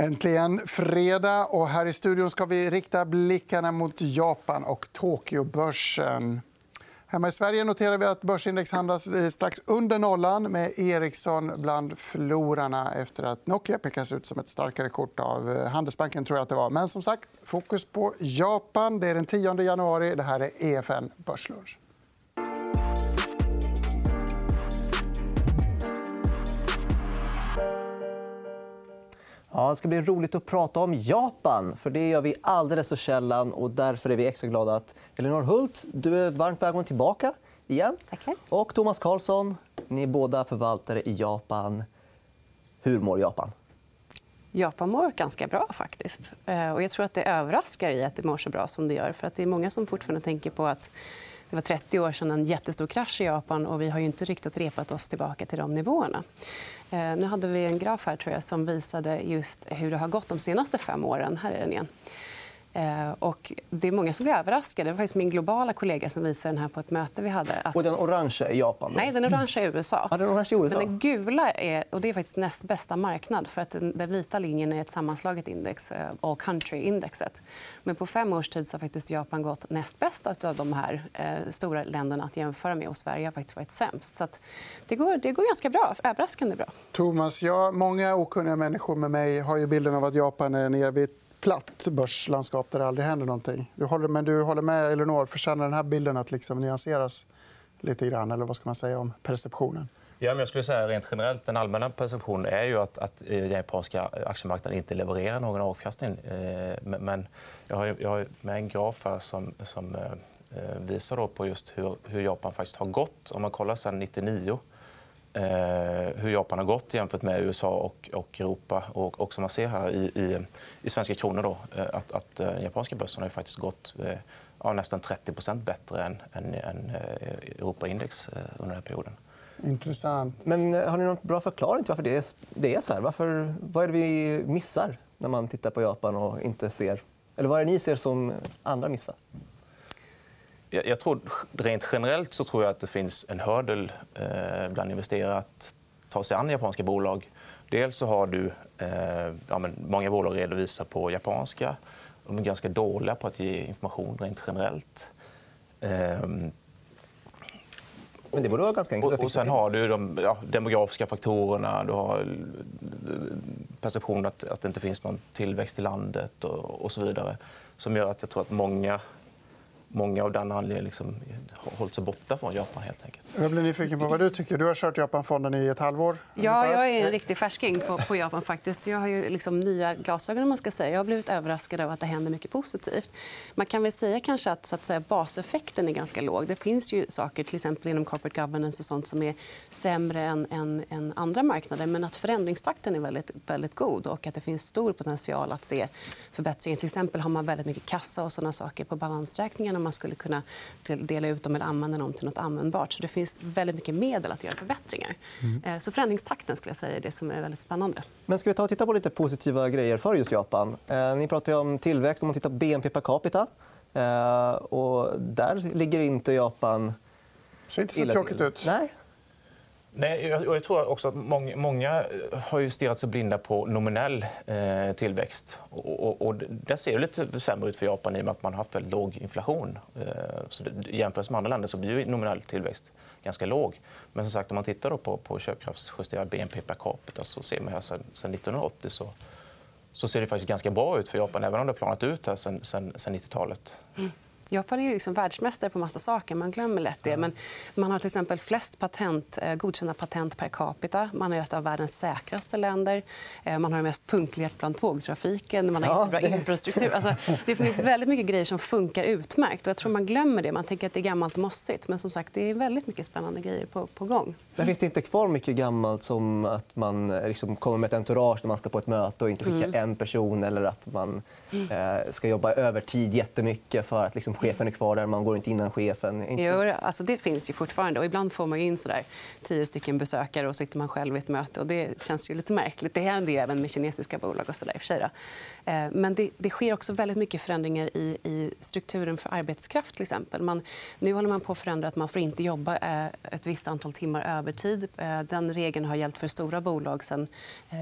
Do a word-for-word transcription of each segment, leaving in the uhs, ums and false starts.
Äntligen fredag och här i studion ska vi rikta blickarna mot Japan och Tokyobörsen. Hemma i Sverige noterar vi att börsindex handlas strax under nollan med Ericsson bland förlorarna efter att Nokia pekas ut som ett starkare kort av Handelsbanken, tror jag att det var. Men som sagt, fokus på Japan. Det är den tionde januari. Det här är E F N Börslunch. Ja, det ska bli roligt att prata om Japan, för det gör vi alldeles så sällan, och därför är vi extra glada att Ellinor Hult, du är varmt välkommen tillbaka igen. Tackar. Och Thomas Karlsson, ni är båda förvaltare i Japan. Hur mår Japan? Japan mår ganska bra faktiskt. Och jag tror att det överraskar i att det mår så bra som det gör, för att det är många som fortfarande tänker på att det var trettio år sedan en jättestor krasch i Japan, och vi har ju inte riktigt repat oss tillbaka till de nivåerna. Eh, nu hade vi en graf här, tror jag, som visade just hur det har gått de senaste fem åren. Här är den igen. Eh, och det är många som blir överraskade. Det var faktiskt min globala kollega som visade den här på ett möte vi hade. Att... Och den orangea i Japan? Då? Nej, den orangea i U S A. Ja, den orangea i U S A. Men den gula är, och det är faktiskt näst bästa marknad, för att den vita linjen är ett sammanslaget index, all country-indexet. Men på fem års tid så har faktiskt Japan gått näst bästa av de här eh, stora länderna att jämföra med, och Sverige har faktiskt varit sämst. Så att det, går, det går ganska bra, överraskande bra. Thomas, jag, många okunniga människor med mig har ju bilden av att Japan är en evigt platt börslandskap där det aldrig händer någonting. Du håller, men du håller med, Ellinor, förtjänar den här bilden att liksom nyanseras lite grann, eller vad ska man säga om perceptionen? Ja, men jag skulle säga rent generellt, den allmänna perceptionen är ju att, att den japanska aktiemarknaden inte levererar någon avkastning. Men jag har, jag har med en graf här som, som visar då på just hur, hur Japan faktiskt har gått. Om man kollar sedan nittionio. Hur Japan har gått jämfört med U S A och, och Europa. Och, och som man ser här i, i, i svenska kronor då, att, att den japanska börsen har faktiskt gått ja, nästan trettio procent bättre än, än, än Europaindex under den här perioden. Intressant. Men har ni någon bra förklaring till varför det är, det är så här? Varför, vad är det vi missar när man tittar på Japan och inte ser? Eller vad är det ni ser som andra missar? Jag tror, rent generellt så tror jag att det finns en hördel bland investerare att ta sig an japanska bolag. Dels så har du eh, ja, men många bolag redovisar på japanska. De är ganska dåliga på att ge information rent generellt. Eh, Men det var ganska enkelt att fixa. Och sen har du de ja, demografiska faktorerna, du har perceptionen att, att det inte finns någon tillväxt i landet och, och så vidare, som gör att jag tror att många Många av den anledningen liksom har hållit sig borta från Japan, helt enkelt. Jag blir nyfiken på vad du tycker. Du har kört Japanfonden i ett halvår. Ja, jag är en riktig färsking på, på Japan faktiskt. Jag har ju liksom nya glasögon, man ska säga. Jag har blivit överraskad av att det händer mycket positivt. Man kan väl säga kanske att, så att säga, baseffekten är ganska låg. Det finns ju saker, till exempel inom corporate governance och sånt, som är sämre än, än, än andra marknader. Men att förändringstakten är väldigt, väldigt god, och att det finns stor potential att se förbättringar. Till exempel har man väldigt mycket kassa och såna saker på balansräkningen, om man skulle kunna dela ut dem eller använda dem till något användbart. Så det finns väldigt mycket medel att göra förbättringar. Mm. Så förändringstakten skulle jag säga är det som är väldigt spännande. Men ska vi ta och titta på lite positiva grejer för just Japan? Eh, ni pratar ju om tillväxt, om man tittar på B N P per capita. Eh, och där ligger inte Japan... Det ser inte så tråkigt ut. Nej. Nej, jag tror också att många har stirrat sig blinda på nominell tillväxt. Och det ser lite sämre ut för Japan i och med att man har haft väldigt låg inflation. Så jämfört med andra länder så blir nominell tillväxt ganska låg. Men som sagt, om man tittar då på köpkraftsjusterad B N P per capita, så ser man här sedan nittonhundraåttio så, så ser det faktiskt ganska bra ut för Japan, även om det har planat ut här sedan nittiotalet. Mm. Japan är ju liksom världsmästare på massa saker. Man glömmer lätt det. Men man har till exempel flest patent, godkända patent per capita. Man är ett av världens säkraste länder. Man har mest punktlighet bland tågtrafiken. Man har ja, jättebra det... infrastruktur. Alltså, det finns väldigt mycket grejer som funkar utmärkt. Och jag tror man glömmer det. Man tänker att det är gammalt mossigt. Men som sagt, det är väldigt mycket spännande grejer på, på gång. Men finns det inte kvar mycket gammalt, som att man liksom kommer med ett entourage när man ska på ett möte och inte skicka mm. en person, eller att man eh, ska jobba över tid jättemycket för att liksom chefen är kvar där, man går inte innan chefen. Inte... Jo, alltså det finns ju fortfarande. Och ibland får man ju in så där tio stycken besökare och sitter man själv i ett möte. Och det känns ju lite märkligt. Det händer ju även med kinesiska bolag och så där i och för sig. Men det, det sker också väldigt mycket förändringar i, i strukturen för arbetskraft till exempel. Man, nu håller man på att förändra att man får inte jobba ett visst antal timmar övertid. Den regeln har gällt för stora bolag sedan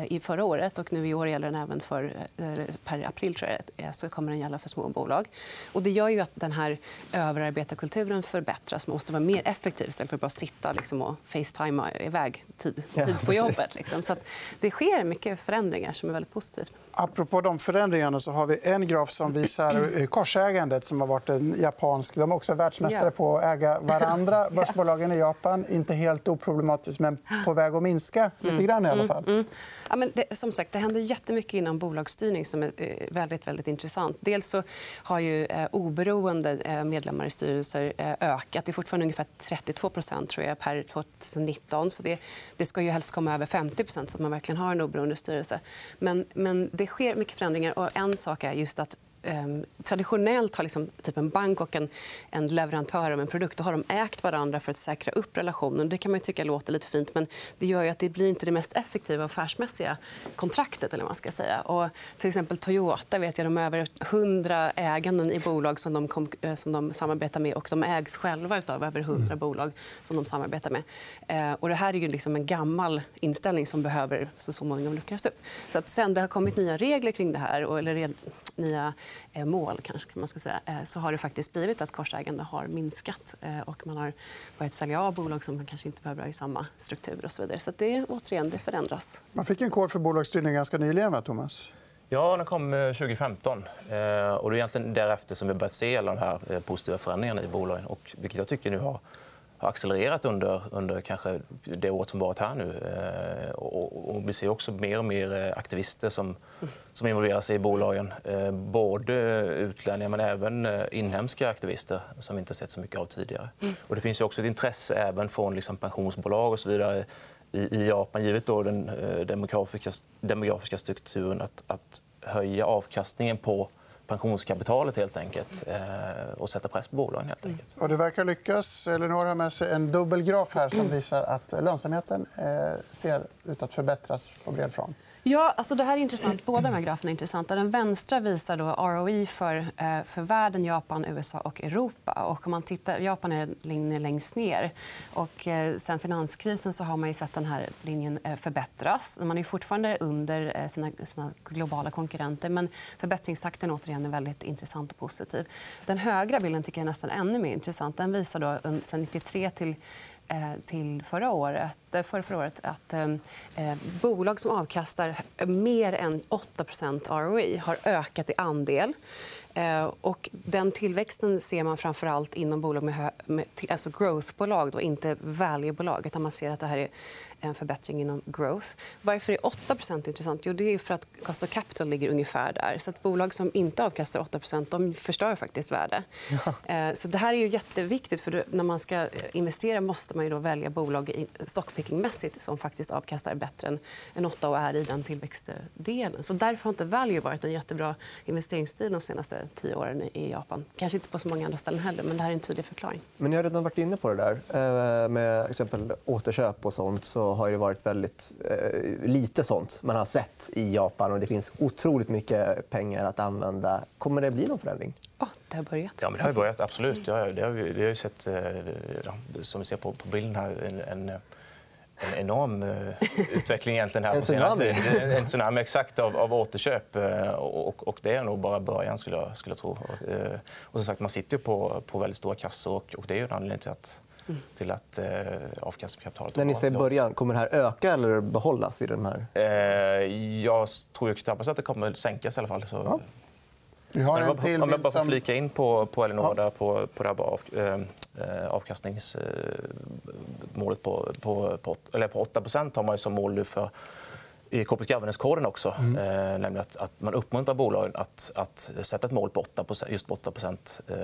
i förra året. Och nu i år gäller den även för per april, tror jag, så kommer den gälla för små bolag. Och det gör ju att den här överarbetarkulturen förbättras. Man måste vara mer effektiv istället för att bara sitta liksom, och facetima iväg tid, tid på jobbet. Liksom. Så att det sker mycket förändringar som är väldigt positivt. Apropå de förändringarna så har vi en graf som visar korsägandet som har varit en japansk. De är också världsmästare yeah. på att äga varandra. Börsbolagen i Japan, inte helt oproblematiskt men på väg att minska lite grann i alla fall. Mm, mm. Ja, men det, som sagt, det händer jättemycket inom bolagsstyrning som är väldigt, väldigt intressant. Dels så har ju eh, oberoende eh, medlemmar i styrelser eh, ökat. Det är fortfarande ungefär trettiotvå procent tror jag, per tjugonitton. Så det, det ska ju helst komma över femtio procent så att man verkligen har en oberoende styrelse. Men, men det sker mycket förändringar. Och en sak är just att traditionellt har liksom typ en bank och en, en leverantör av en produkt, och har de ägt varandra för att säkra upp relationen. Det kan man ju tycka låter lite fint, men det gör ju att det blir inte det mest effektiva affärsmässiga kontraktet, eller man ska säga. Och till exempel Toyota vet jag, de har över hundra äganden i bolag som de, kom, som de samarbetar med, och de ägs själva av över hundra mm. bolag som de samarbetar med. Och det här är ju liksom en gammal inställning som behöver så småningom luckras upp. Så att sen det har kommit nya regler kring det här, eller nya mål kanske man ska säga, så har det faktiskt blivit att korsägande har minskat och man har börjat sälja av bolag som man kanske inte behöver ha i samma struktur och så vidare. Så det återigen, det förändras. Man fick en kod för bolagsstyrning ganska nyligen, va, Thomas? Ja, den kom tjugo femton. Och det är egentligen därefter som vi börjat se alla de här positiva förändringarna i bolagen, och vilket jag tycker nu har accelererat under, under kanske det året som varit här nu. Eh, och, och vi ser också mer och mer aktivister som, som involverar sig i bolagen. Eh, både utlänningar men även inhemska aktivister som vi inte sett så mycket av tidigare. Mm. Och det finns ju också ett intresse även från liksom, pensionsbolag och så vidare i, i Japan, givet då den eh, demografiska, demografiska strukturen, att, att höja avkastningen på pensionskapitalet helt enkelt, och sätta press på bolagen. Helt enkelt. Och det verkar lyckas. Ellinor har med sig en dubbelgraf här som visar att lönsamheten ser ut att förbättras på bred front. Ja, alltså det här är intressant. Båda de här graferna är intressanta. Den vänstra visar då R O I för, för världen, Japan, U S A och Europa. Och om man tittar, Japan är linjen längst ner. Och sen finanskrisen så har man ju sett den här linjen förbättras. Man är fortfarande under sina, sina globala konkurrenter, men förbättringstakten återigen är väldigt intressant och positiv. Den högra bilden tycker jag är nästan ännu mer intressant. Den visar då sedan nittiotre till till förra året, förra, förra året att eh, bolag som avkastar mer än åtta procent R O I har ökat i andel. Eh, och den tillväxten ser man framförallt inom bolag med, hö- med alltså growth-bolag, då, inte value-bolag. Utan man ser att det här är en förbättring inom growth. Varför är åtta procent intressant? Jo, det är för att cost of capital ligger ungefär där. Så att bolag som inte avkastar åtta procent, de förstör faktiskt värde. Ja. Så det här är ju jätteviktigt, för när man ska investera måste man ju då välja bolag stockpicking-mässigt som faktiskt avkastar bättre än åtta och är i den tillväxtdelen. Så därför har inte value varit en jättebra investeringsstil de senaste tio åren i Japan. Kanske inte på så många andra ställen heller, men det här är en tydlig förklaring. Men ni har redan varit inne på det där med exempel återköp och sånt. Så har det varit väldigt eh, lite sånt man har sett i Japan, och det finns otroligt mycket pengar att använda. Kommer det bli någon förändring? Oh, det har börjat. Ja, men det har börjat, absolut. Ja, det har vi, vi har ju sett, ja, som vi ser på, på bilden här, en, en, en enorm utveckling egentligen här. En tsunami. En, en tsunami exakt av, av återköp. Och, och det är nog bara början, skulle jag, skulle jag tro. Och, och som sagt, man sitter ju på, på väldigt stora kassor, och, och det är ju en anledning till att Mm. till att eh, avkasta kapitalet. När ni säger början, kommer det här öka eller behållas vid den här? Eh, jag tror ju knappast att det kommer sänkas i alla fall. Så... Ja. Vi har en till om jag bara får flika in på, på Ellinor, ja. på, på det här av, eh, avkastningsmålet på, på, på, eller på åtta procent har man ju som mål för i corporate governance-koden också, mm. eh, nämligen att, att man uppmuntrar bolagen att, att sätta ett mål på åtta procent, just på åtta procent eh,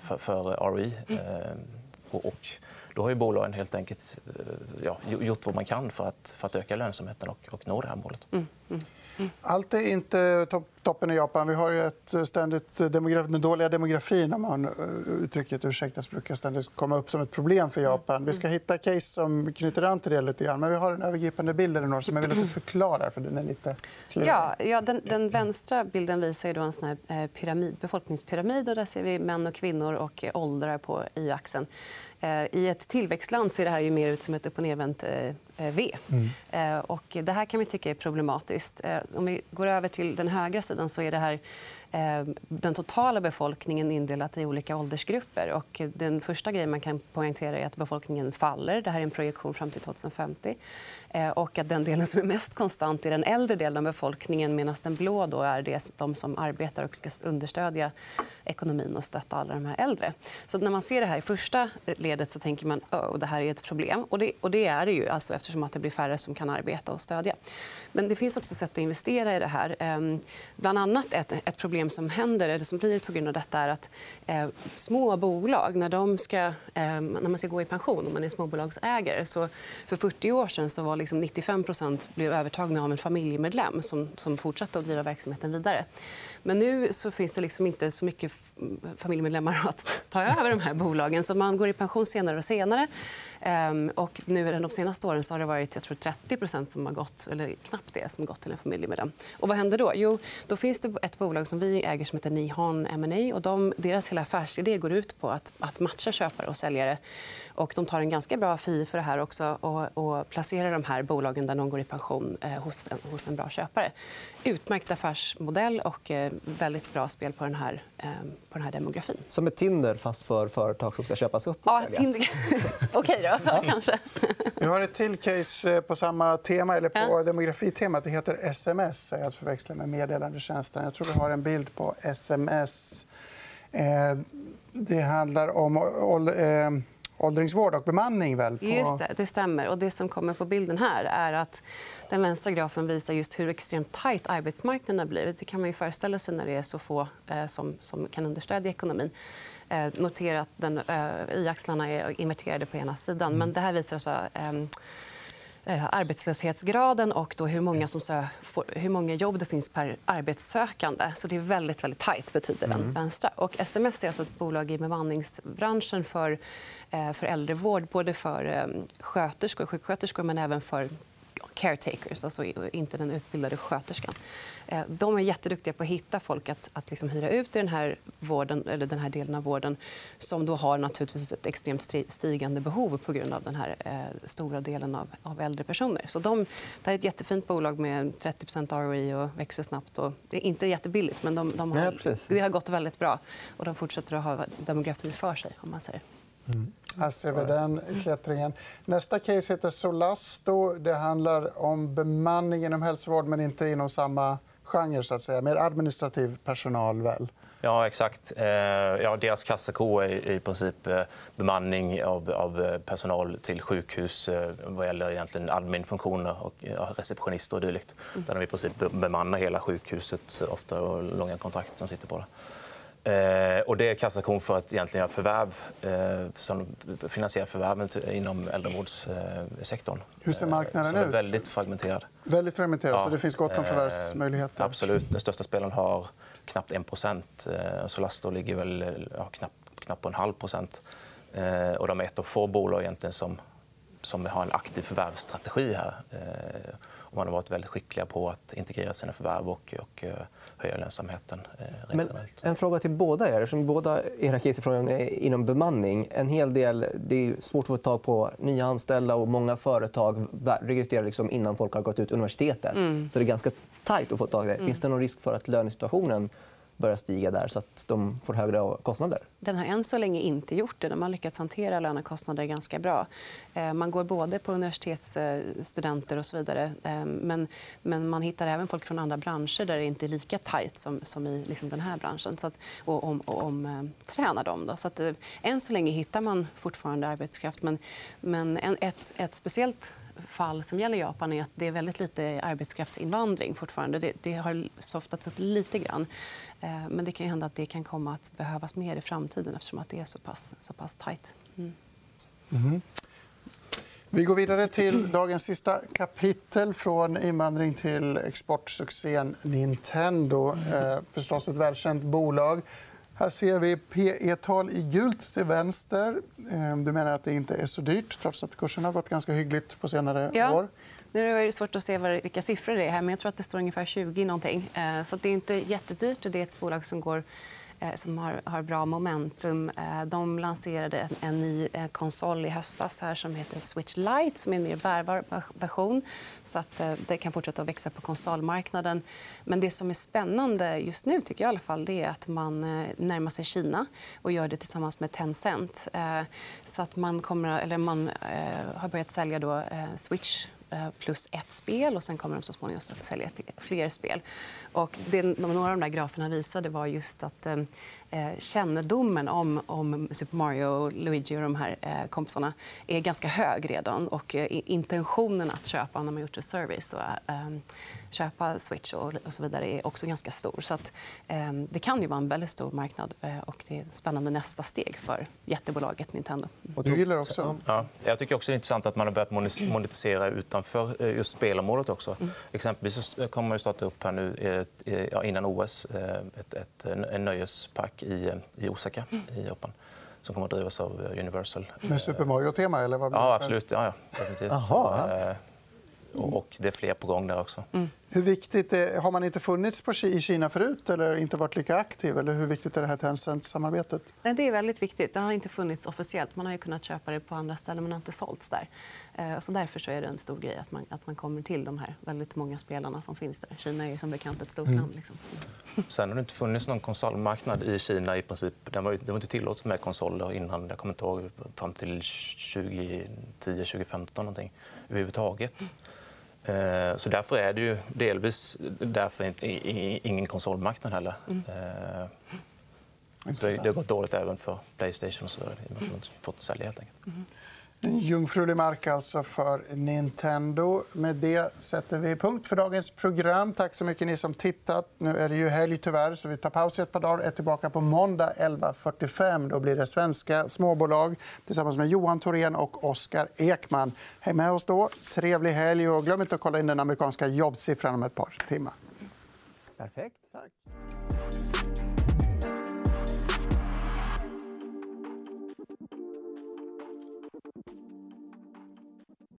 för, för R O I. Mm. Eh, Och då har ju bolagen helt enkelt ja, gjort vad man kan för att, för att öka lönsamheten och, och nå det här målet. Mm. Mm. Mm. Allt är inte topp toppen i Japan. Vi har ju ett ständigt demograf- den dåliga demografin, om man uttrycket ursäktas, brukar ständigt komma upp som ett problem för Japan. Vi ska hitta case som knyter an till det lite grann. Men vi har en övergripande bild eller något som jag vill att du förklarar, för den är lite klurig. Ja, ja, den, den vänstra bilden visar ju då en sån här pyramid, befolkningspyramid, och där ser vi män och kvinnor och åldrar på y-axeln. I ett tillväxtland ser det här ju mer ut som ett upp- och nervänt V. Mm. Och det här kan vi tycka är problematiskt. Om vi går över till den högra sidan så är det här den totala befolkningen indelat i olika åldersgrupper. Och den första grejen man kan poängtera är att befolkningen faller. Det här är en projektion fram till tjugohundrafemtio. Och att den delen som är mest konstant är den äldre delen av befolkningen, medan den blå då är det de som arbetar och ska understödja ekonomin och stötta alla de här äldre. Så när man ser det här i första ledet så tänker man att det här är ett problem. Och det, och det är det ju, alltså, eftersom att det blir färre som kan arbeta och stödja. Men det finns också sätt att investera i det här. Bland annat ett, ett problem som händer eller som blir på grund av detta är att eh, små bolag, när, de ska, eh, när man ska gå i pension, om man är småbolagsägare, så för fyrtio år sedan så var liksom nittiofem procent blev övertagna av en familjemedlem som, som fortsatte att driva verksamheten vidare. Men nu så finns det liksom inte så mycket familjemedlemmar att ta över de här bolagen. Så man går i pension senare och senare. Ehm, och nu, de senaste åren så har det varit, jag tror, trettio procent som har gått, eller knappt det, som har gått till en familjemedlem. Och vad händer då? Jo, då finns det ett bolag som vi äger som heter Nihon M and A. Och de, deras hela affärsidé går ut på att, att matcha köpare och säljare. Och de tar en ganska bra fee för det här också och, och placerar de här bolagen där någon går i pension eh, hos, en, hos en bra köpare. Utmärkt affärsmodell och eh, väldigt bra spel på den, här, eh, på den här demografin. Som ett Tinder fast för företag som ska köpas upp och ja, säljas. Okej då, ja. Kanske. Vi har ett till case på samma tema, eller på ja. demografitemat. Det heter S M S, att förväxla med meddelandetjänsten. Jag tror vi har en bild på S M S. Eh, det handlar om... All, eh, åldringsvård och bemanning väl på... Just det, det stämmer. Och det som kommer på bilden här är att den vänstra grafen visar just hur extremt tajt arbetsmarknaden har blivit. Det kan man ju föreställa sig när det är så få eh, som, som kan understödja ekonomin. Eh, notera att den, eh, y-axlarna är inverterade på ena sidan. Mm. Men det här visar så, eh, arbetslöshetsgraden och då hur, många som sö- får, hur många jobb det finns per arbetssökande. Så det är väldigt, väldigt tajt, betyder den vänstra. Och S M S är alltså ett bolag i bemanningsbranschen för, för äldrevård, både för sköterskor och sjuksköterskor, men även för caretakers, alltså inte den utbildade sköterskan. De är jätteduktiga på att hitta folk att, att liksom hyra ut i den här, vården, eller den här delen av vården, som då har naturligtvis ett extremt stigande behov på grund av den här eh, stora delen av, av äldre personer. Så de, det här är ett jättefint bolag med trettio procent R O I och växer snabbt. Och, det är inte jättebilligt, men de, de har, ja, det har gått väldigt bra. Och de fortsätter att ha demografi för sig, om man säger. Mm. Här ser vi den klättringen. Nästa case heter Solasto. Det handlar om bemanning inom hälsovård, men inte inom samma genre, så att säga. Mer administrativ personal, väl? Ja, exakt. Ja, deras kassako är i princip bemanning av, av personal till sjukhus vad gäller egentligen adminfunktioner och receptionister och dylikt. Där de i princip bemannar hela sjukhuset, ofta och långa kontrakt som sitter på det. Eh, och det är kassakon för att egentligen göra förvärv, eh, som finansierar förvärven inom äldrevårdssektorn. Hur ser marknaden ut? Eh, är väldigt fragmenterad. Väldigt fragmenterad, ja, så det finns gott om förvärvsmöjligheter. Eh, absolut. Den största spelaren har knappt en procent. Eh, Solasto ligger väl ja, knappt, knappt på en halv procent. Eh, och de är ett av få bolag egentligen som, som har en aktiv förvärvsstrategi här. Eh, och man har varit väldigt skickliga på att integrera sina förvärv och, och höja lönsamheten. Eh, Men en fråga till båda er. Som båda era casefrågor är inom bemanning. En hel del, det är svårt att få tag på nya anställda och många företag rekryterar liksom innan folk har gått ut universitetet. Mm. Så det är ganska tajt att få tag i det. Mm. Finns det någon risk för att lönesituationen börjar stiga där så att de får högre kostnader? Den har än så länge inte gjort det. De har lyckats hantera lönekostnader ganska bra. Man går både på universitetsstudenter och så vidare. Men, men man hittar även folk från andra branscher där det inte är lika tajt som, som i liksom den här branschen. Så att, och om, och om tränar dem. Då. Så att, än så länge hittar man fortfarande arbetskraft. Men, men ett, ett speciellt fall som gäller Japan är att det är väldigt lite arbetskraftsinvandring fortfarande. Det, det har softats upp lite grann. Eh, men det kan hända att det kan komma att behövas mer i framtiden eftersom att det är så pass, så pass tajt. Mm. Mm-hmm. Vi går vidare till dagens sista kapitel, från invandring till exportsuccén Nintendo. Eh, förstås ett välkänt bolag. Här ser vi P E-tal i gult till vänster. Eh, du menar att det inte är så dyrt, trots att kursen har gått ganska hyggligt på senare ja. år. Nu är det svårt att se vilka siffror det är här, men jag tror att det står ungefär tjugo någonting. Eh, så det är inte jättedyrt. Det är ett bolag som går... som har, har bra momentum. De lanserade en ny konsol i höstas här som heter Switch Lite, som är en mer bärbar version, så att det kan fortsätta att växa på konsolmarknaden. Men det som är spännande just nu tycker jag i alla fall, det är att man närmar sig Kina och gör det tillsammans med Tencent. Så att man, kommer, eller man har börjat sälja då Switch plus ett spel, och sen kommer de så småningom att sälja fler spel. Och det, några av de där graferna visade var just att eh, kännedomen om, om Super Mario, Luigi och de här eh, kompisarna är ganska hög redan. Och eh, intentionen att köpa, när man gjort service, då, eh, köpa Switch och, och så vidare är också ganska stor. Så att, eh, det kan ju vara en väldigt stor marknad, eh, och det är ett spännande nästa steg för jättebolaget Nintendo. Och du gillar också? Ja, jag tycker också det är intressant att man har börjat monetisera utanför just spelområdet också. Mm. Exempelvis så kommer man starta upp här nu innan O S ett, ett, en nöjespark i, i Osaka i Japan, som kommer att drivas av Universal. Med Super Mario-tema? Eller vad? Ja, absolut. Ja, ja. Aha. Och det är fler på gång där också. Mm. Hur viktigt är... Har man inte funnits på K- i Kina förut eller inte varit lika aktiv? Eller hur viktigt är det här Tencent-samarbetet? Nej, det är väldigt viktigt. Det har inte funnits officiellt. Man har ju kunnat köpa det på andra ställen, men har inte sålts där. Så därför så är det en stor grej att man, att man kommer till de här väldigt många spelarna som finns där. Kina är ju som bekant ett stort mm. land. Liksom. Sen har det inte funnits någon konsolmarknad i Kina i princip. Det var, var inte tillåtet med konsoler innan. Jag kommer inte ihåg, fram till tjugo tio tjugo femton någonting överhuvudtaget. Mm. Så därför är det ju delvis därför ingen konsolmarknad heller. Mm. Så det har gått dåligt även för PlayStation och så vidare. Man har inte fått sälja helt enkelt. Mm. En jungfrulig mark alltså för Nintendo. Med det sätter vi punkt för dagens program. Tack så mycket ni som tittat. Nu är det ju helg tyvärr, så vi tar paus i ett par dagar. Är tillbaka på måndag elva fyrtiofem. Då blir det svenska småbolag tillsammans med Johan Thorén och Oskar Ekman. Hej med oss då. Trevlig helg, och glöm inte att kolla in den amerikanska jobbsiffran om ett par timmar. Perfekt. Tack.